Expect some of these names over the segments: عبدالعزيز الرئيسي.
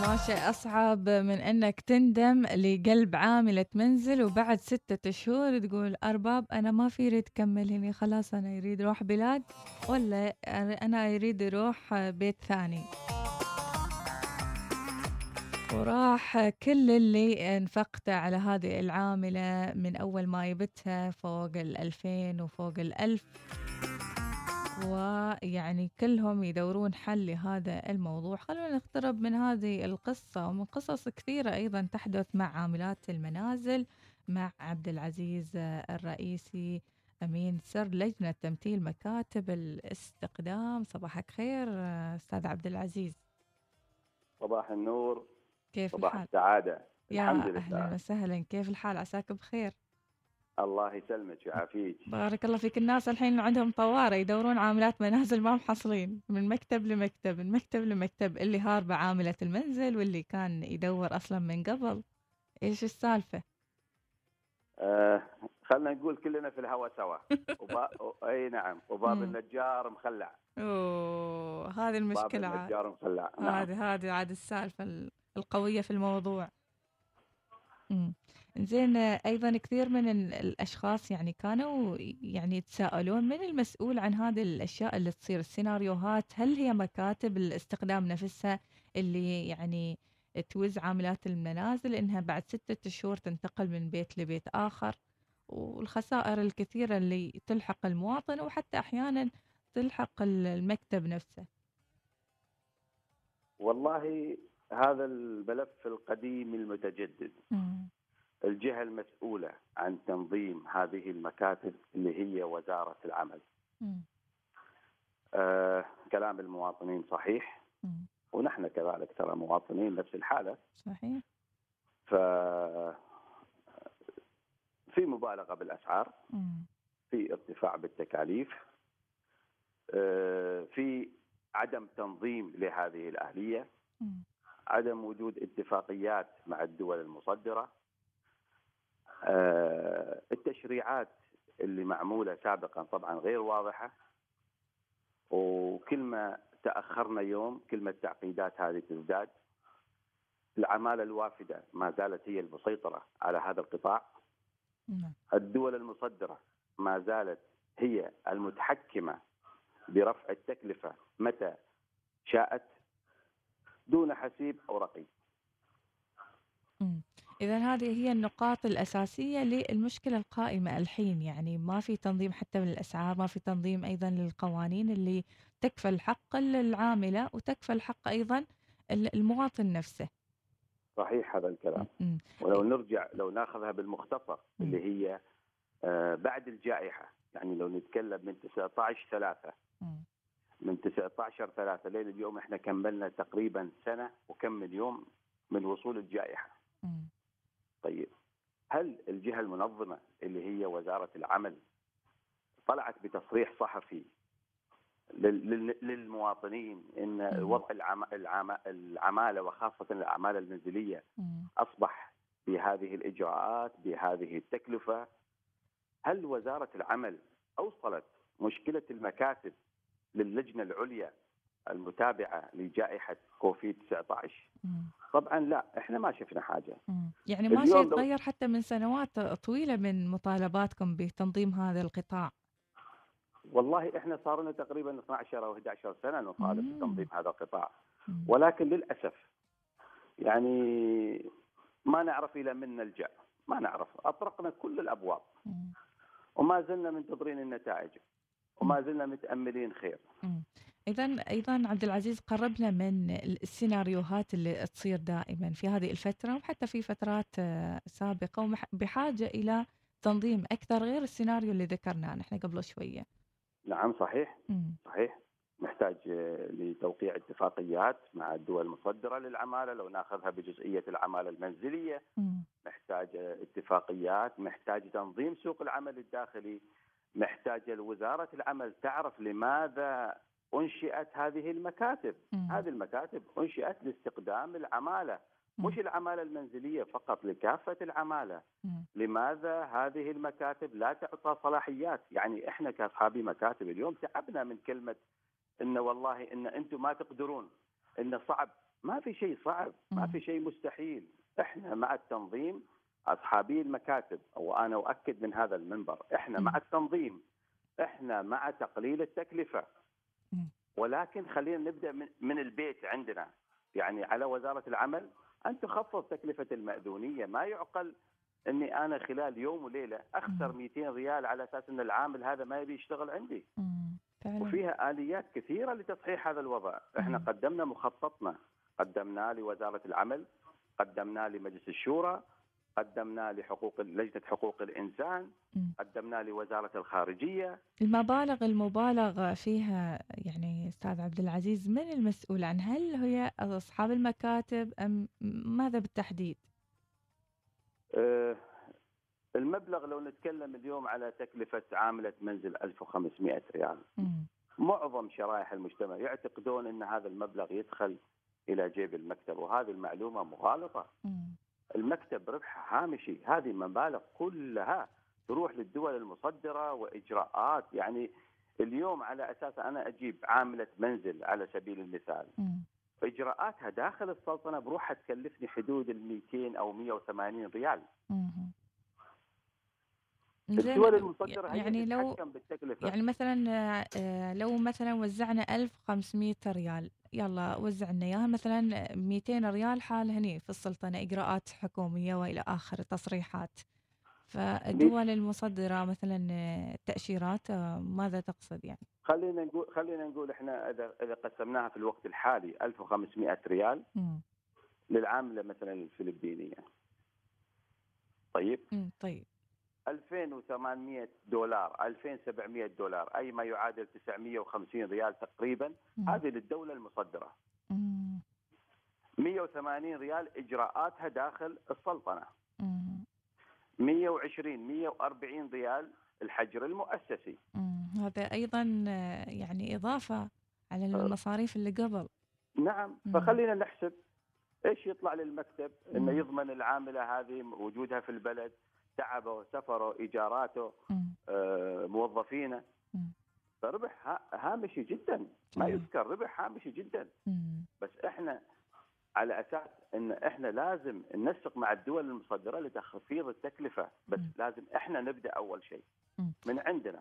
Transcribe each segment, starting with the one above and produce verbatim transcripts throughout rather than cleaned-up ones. ما شيء أصعب من أنك تندم لقلب عاملة منزل وبعد ستة شهور تقول أرباب أنا ما في يريد كمل هني خلاص، أنا يريد روح بلاد ولا أنا يريد روح بيت ثاني. وراح كل اللي انفقته على هذه العاملة من أول ما يبتها فوق الألفين وفوق الألف، ويعني كلهم يدورون حل لهذا الموضوع. خلونا نقترب من هذه القصة ومن قصص كثيرة أيضا تحدث مع عاملات المنازل مع عبدالعزيز الرئيسي أمين سر لجنة تمثيل مكاتب الاستقدام. صباحك خير أستاذ عبدالعزيز. صباح النور، كيف صباح الحال؟ السعادة. الحمد لله. أهلا وسهلا، كيف الحال؟ عساك بخير. الله يسلمك ويعافيك. بارك الله فيك. الناس الحين عندهم طوارئ يدورون عاملات منازل ما محصلين، من مكتب لمكتب من مكتب لمكتب، اللي هاربة عاملة المنزل واللي كان يدور أصلا من قبل. إيش السالفة؟ آه خلنا نقول كلنا في الهواء سوا. وبا... أي نعم، وباب النجار مخلع. أوه هذه المشكلة. باب النجار مخلع. هذه هذه عاد السالفة القوية في الموضوع. امم زين. ايضا كثير من الاشخاص يعني كانوا يعني يتساءلون من المسؤول عن هذه الاشياء اللي تصير، السيناريوهات، هل هي مكاتب الاستقدام نفسها اللي يعني توزع عاملات المنازل انها بعد ستة اشهر تنتقل من بيت لبيت اخر، والخسائر الكثيرة اللي تلحق المواطن وحتى احيانا تلحق المكتب نفسه؟ والله هذا الملف القديم المتجدد. مم. الجهة المسؤولة عن تنظيم هذه المكاتب اللي هي وزارة العمل. مم. آه، كلام المواطنين صحيح. مم. ونحن كذلك ترى مواطنين نفس الحالة. صحيح. ففي مبالغة بالأسعار. مم. في ارتفاع بالتكاليف. آه، في عدم تنظيم لهذه الآلية. مم. عدم وجود اتفاقيات مع الدول المصدرة. آه، التشريعات اللي معمولة سابقا طبعا غير واضحة، وكل ما تأخرنا يوم كل ما التعقيدات هذه تزداد. العمالة الوافدة ما زالت هي المسيطرة على هذا القطاع. الدول المصدرة ما زالت هي المتحكمة برفع التكلفة متى شاءت دون حسيب أو رقيب. إذا هذه هي النقاط الأساسية للمشكلة القائمة الحين، يعني ما في تنظيم حتى من الأسعار، ما في تنظيم أيضا للقوانين اللي تكفل حق العاملة وتكفل حق أيضا المواطن نفسه. صحيح هذا الكلام. م-م. ولو نرجع لو ناخذها بالمختصر اللي هي آه بعد الجائحة، يعني لو نتكلم من تسعة عشر ثلاثة من تسعة عشر ثلاثة ليل اليوم احنا كملنا تقريبا سنة وكم من يوم من وصول الجائحة. م. طيب هل الجهة المنظمة اللي هي وزارة العمل طلعت بتصريح صحفي للمواطنين ان وضع العمالة وخاصة العمالة المنزلية أصبح بهذه الإجراءات بهذه التكلفة؟ هل وزارة العمل أوصلت مشكلة المكاتب للجنة العليا المتابعة لجائحة كوفيد تسعة عشر؟ طبعا لا، احنا ما شفنا حاجة. مم. يعني ما شيء تغير حتى من سنوات طويلة من مطالباتكم بتنظيم هذا القطاع. والله احنا صارنا تقريبا اثنا عشر أو إحدى عشرة سنة نطالب بتنظيم هذا القطاع، ولكن للأسف يعني ما نعرف إلى من نلجأ، ما نعرف. أطرقنا كل الأبواب. مم. وما زلنا منتظرين النتائج وما زلنا متأملين خير. إذن أيضا عبدالعزيز قربنا من السيناريوهات اللي تصير دائما في هذه الفترة وحتى في فترات سابقة، وبحاجة إلى تنظيم أكثر غير السيناريو اللي ذكرناه نحن قبل شوية. نعم صحيح. مم. صحيح، محتاج لتوقيع اتفاقيات مع الدول المصدرة للعمالة لو ناخذها بجزئية العمالة المنزلية. مم. محتاج اتفاقيات، محتاج تنظيم سوق العمل الداخلي، محتاجة لوزارة العمل تعرف لماذا أنشئت هذه المكاتب. مم. هذه المكاتب أنشئت لاستقدام العمالة. مم. مش العمالة المنزلية فقط، لكافة العمالة. مم. لماذا هذه المكاتب لا تعطى صلاحيات؟ يعني إحنا كأصحاب مكاتب اليوم تعبنا من كلمة إن والله إن أنتم ما تقدرون، إن صعب، ما في شيء صعب، ما في شيء مستحيل. احنا مع التنظيم، اصحابي المكاتب وانا اؤكد من هذا المنبر، احنا مع التنظيم، احنا مع تقليل التكلفة، ولكن خلينا نبدأ من البيت عندنا. يعني على وزارة العمل أن تخفض تكلفة المأذونية. ما يعقل أني أنا خلال يوم وليلة أخسر مئتين ريال على أساس أن العامل هذا ما يبي يشتغل عندي. وفيها آليات كثيرة لتصحيح هذا الوضع. إحنا قدمنا مخططنا، قدمنا لوزارة العمل، قدمنا لمجلس الشورى، قدمنا لحقوق لجنة حقوق الإنسان، قدمنا لوزارة الخارجية. المبالغ المبالغ فيها يعني أستاذ عبد العزيز، من المسؤول عن؟ هل هي أصحاب المكاتب أم ماذا بالتحديد؟ أه المبلغ لو نتكلم اليوم على تكلفة عاملة منزل ألف وخمسمئة ريال، مم. معظم شرائح المجتمع يعتقدون أن هذا المبلغ يدخل إلى جيب المكتب، وهذه المعلومة مغالطة. مم. المكتب ربح هامشي، هذه مبالغ كلها تروح للدول المصدرة وإجراءات. يعني اليوم على أساس أنا أجيب عاملة منزل على سبيل المثال، م. إجراءاتها داخل السلطنة بروحها تكلفني حدود المئتين أو مئة وثمانين ريال. م. الدول المصدرة يعني لو بالتكلفة. يعني مثلا لو مثلا وزعنا ألف وخمسمئة ريال، يلا وزعنا اياها مثلا مئتين ريال حال هني في السلطنة إجراءات حكومية وإلى آخر تصريحات، فالدول المصدرة مثلا تأشيرات، ماذا تقصد يعني؟ خلينا نقول خلينا نقول احنا إذا قسمناها في الوقت الحالي ألف وخمسمئة ريال م. للعاملة مثلا الفلبينية، طيب م. طيب ألفين وثمانمئة دولار، ألفين وسبعمئة دولار، أي ما يعادل تسعمئة وخمسين ريال تقريبا. مم. هذه للدولة المصدرة. مم. مئة وثمانين ريال إجراءاتها داخل السلطنة. مم. مئة وعشرين مئة وأربعين ريال الحجر المؤسسي. مم. هذا أيضا يعني إضافة على المصاريف اللي قبل. نعم. مم. فخلينا نحسب إيش يطلع للمكتب إنه يضمن العاملة هذه وجودها في البلد، تعبه، سفره، إيجاراته، آه، موظفينه. فربح هامشي جدا، ما يذكر، ربح هامشي جدا. مم. بس احنا على أساس ان احنا لازم ننسق مع الدول المصدرة لتخفيض التكلفة، بس مم. لازم احنا نبدأ اول شيء من عندنا،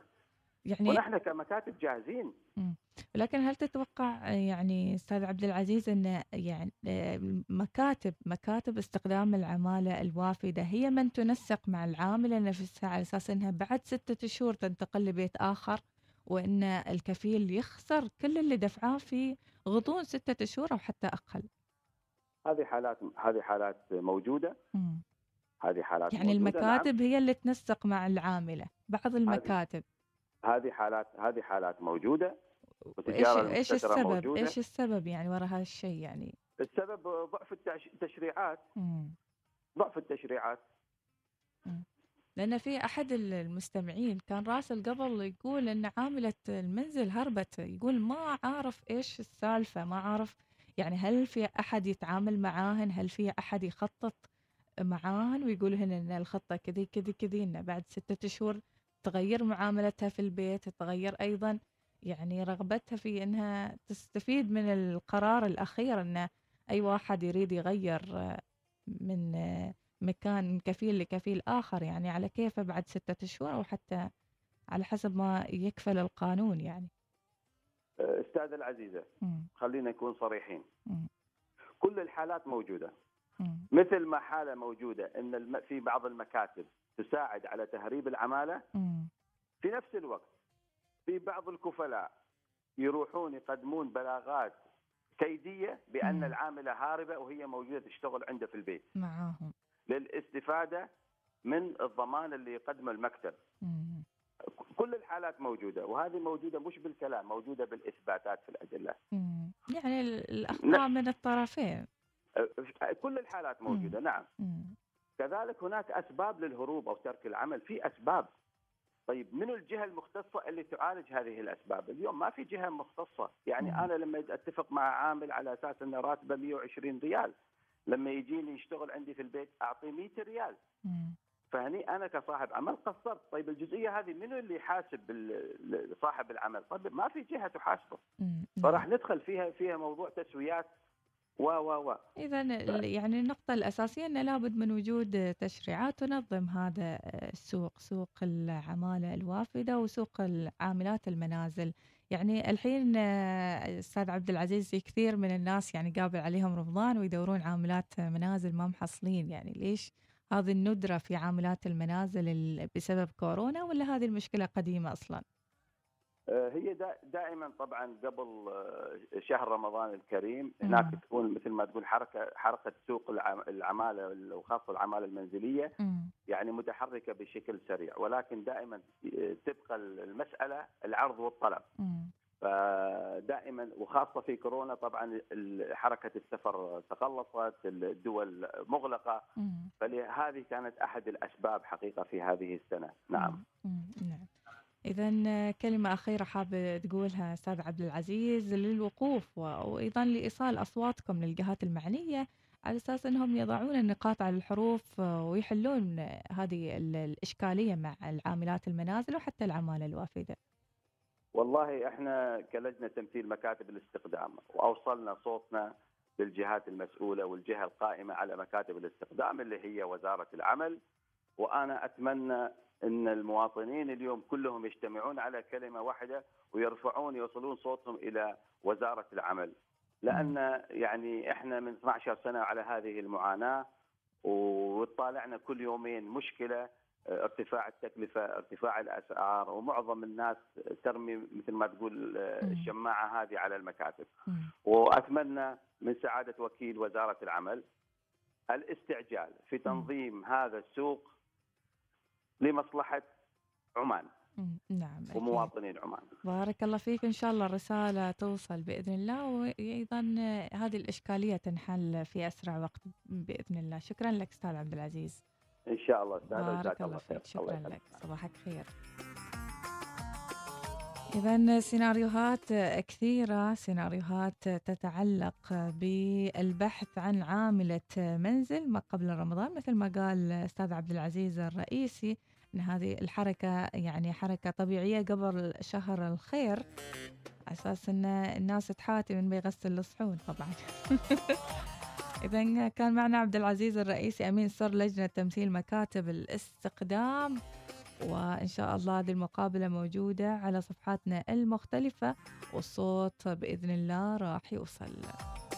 يعني ونحن كمكاتب جاهزين. مم. لكن هل تتوقع يعني أستاذ عبد العزيز أن يعني مكاتب مكاتب استخدام العمالة الوافدة هي من تنسق مع العاملة نفسها على أساس أنها بعد ستة شهور تنتقل لبيت آخر، وأن الكفيل يخسر كل اللي دفعه في غضون ستة شهور أو حتى أقل؟ هذه حالات هذه حالات موجودة. مم. هذه حالات يعني موجودة. المكاتب نعم. هي اللي تنسق مع العاملة، بعض المكاتب. هذه حالات هذه حالات موجودة. ايش السبب موجودة. ايش السبب يعني وراء هذا الشيء؟ يعني السبب ضعف التشريعات. مم. ضعف التشريعات. مم. لان في احد المستمعين كان راسل قبل يقول ان عامله المنزل هربت، يقول ما عارف ايش السالفه، ما عارف يعني هل في احد يتعامل معاهن، هل في احد يخطط معاهن ويقول لهن ان الخطه كذي كذي كذي، ان بعد ستة شهور تغير معاملتها في البيت، تغير ايضا يعني رغبتها في أنها تستفيد من القرار الأخير، أن أي واحد يريد يغير من مكان كفيل لكفيل آخر يعني على كيفه بعد ستة شهور أو حتى على حسب ما يكفل القانون. يعني أستاذة العزيزة، م. خلينا نكون صريحين، م. كل الحالات موجودة. م. مثل ما حالة موجودة أن في بعض المكاتب تساعد على تهريب العمالة، م. في نفس الوقت في بعض الكفلاء يروحون يقدمون بلاغات كيدية بأن مم. العاملة هاربة وهي موجودة تشتغل عنده في البيت معاهم للاستفادة من الضمان اللي يقدمه المكتب. مم. كل الحالات موجودة، وهذه موجودة مش بالكلام، موجودة بالإثباتات في الأدلة. مم. يعني الأخطاء من الطرفين. كل الحالات موجودة. مم. نعم. مم. كذلك هناك أسباب للهروب أو ترك العمل، في أسباب. طيب من الجهة المختصة اللي تعالج هذه الأسباب؟ اليوم ما في جهة مختصة. يعني أنا لما أتفق مع عامل على أساس أنه راتبه مئة وعشرين ريال، لما يجيني يشتغل عندي في البيت أعطيه مئة ريال، فهني أنا كصاحب عمل قصرت. طيب الجزئية هذه من اللي يحاسب صاحب العمل؟ طيب ما في جهة تحاسبه، فراح ندخل فيها فيها موضوع تسويات و و و إذا يعني النقطة الأساسية أن لابد من وجود تشريعات تنظم هذا السوق، سوق العمالة الوافدة وسوق عاملات المنازل. يعني الحين أستاذ عبد العزيز كثير من الناس يعني قابل عليهم رمضان ويدورون عاملات منازل ما محصلين، يعني ليش هذه الندرة في عاملات المنازل؟ بسبب كورونا ولا هذه المشكلة قديمة أصلاً؟ هي دائما طبعا قبل شهر رمضان الكريم هناك تكون مثل ما تقول حركه حركه سوق العماله وخاصه العماله المنزليه يعني متحركه بشكل سريع، ولكن دائما تبقى المساله العرض والطلب. فدائما وخاصه في كورونا طبعا حركه السفر تقلصت، الدول مغلقه، فهذه كانت احد الاسباب حقيقه في هذه السنه. نعم نعم. إذن كلمة أخيرة حابة تقولها أستاذ عبد العزيز للوقوف وأيضا لإيصال أصواتكم للجهات المعنية على أساس أنهم يضعون النقاط على الحروف ويحلون هذه الإشكالية مع العاملات المنازل وحتى العمالة الوافدة. والله إحنا كلجنة تمثيل مكاتب الاستقدام وأوصلنا صوتنا للجهات المسؤولة والجهة القائمة على مكاتب الاستقدام اللي هي وزارة العمل، وأنا أتمنى إن المواطنين اليوم كلهم يجتمعون على كلمة واحدة ويرفعون يوصلون صوتهم إلى وزارة العمل، لأن يعني إحنا من اثنا عشر سنة على هذه المعاناة وطالعنا كل يومين مشكلة، ارتفاع التكلفة، ارتفاع الأسعار، ومعظم الناس ترمي مثل ما تقول الشماعة هذه على المكاتب. وأتمنى من سعادة وكيل وزارة العمل الاستعجال في تنظيم هذا السوق لمصلحة عمان. نعم. ومواطنين عمان. بارك الله فيك، إن شاء الله الرسالة توصل بإذن الله، وأيضا هذه الإشكالية تنحل في أسرع وقت بإذن الله. شكرا لك أستاذ عبد العزيز. إن شاء الله. بارك الله فيك. شكرا لك. صباحك خير. إذن سيناريوهات كثيرة، سيناريوهات تتعلق بالبحث عن عاملة منزل ما قبل رمضان، مثل ما قال أستاذ عبد العزيز الرئيسي أن هذه الحركة يعني حركة طبيعية قبل شهر الخير، أساس أن الناس تحاتي من بيغسل الصحون طبعا. إذن كان معنا عبد العزيز الرئيسي أمين سر لجنة تمثيل مكاتب الاستقدام، وإن شاء الله هذه المقابلة موجودة على صفحاتنا المختلفة والصوت بإذن الله راح يوصل.